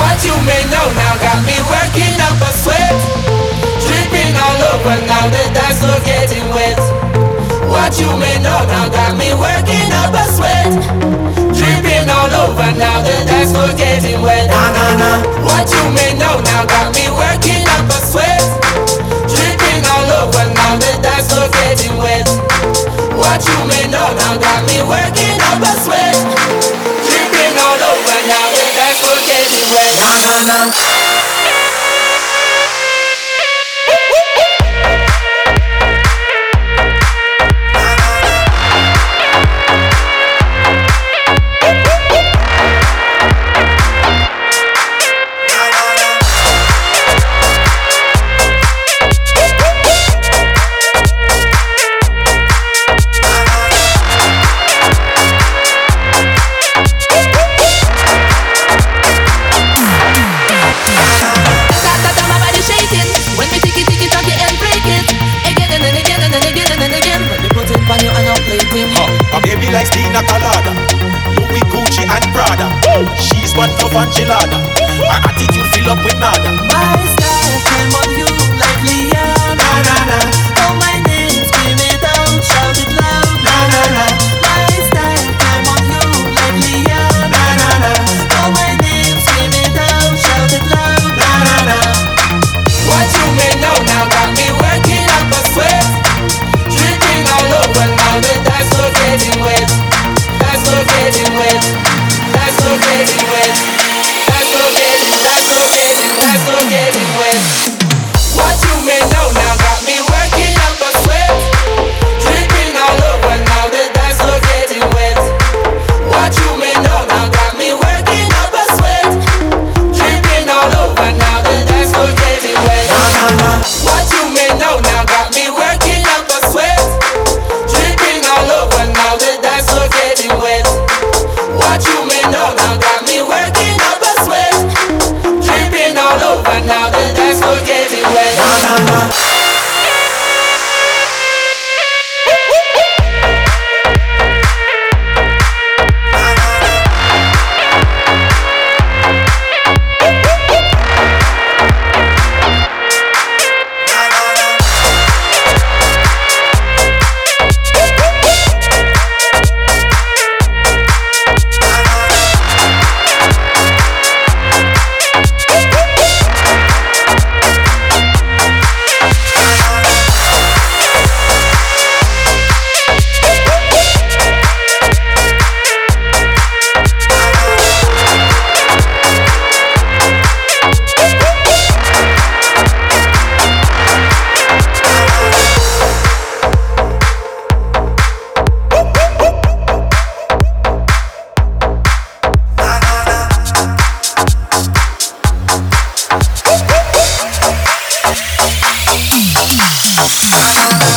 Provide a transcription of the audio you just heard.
What you may know now got me working up a sweat, dripping all over now the dice are getting wet. What you may know now got me working up a sweat, dripping all over now the dice are getting wet. Nah, nah, nah. What you may know now got me working up a sweat, dripping all over now the dice are getting wet. What you may know now got me working up a sweat, dripping all over now the dice are getting wet. Nah, nah, nah.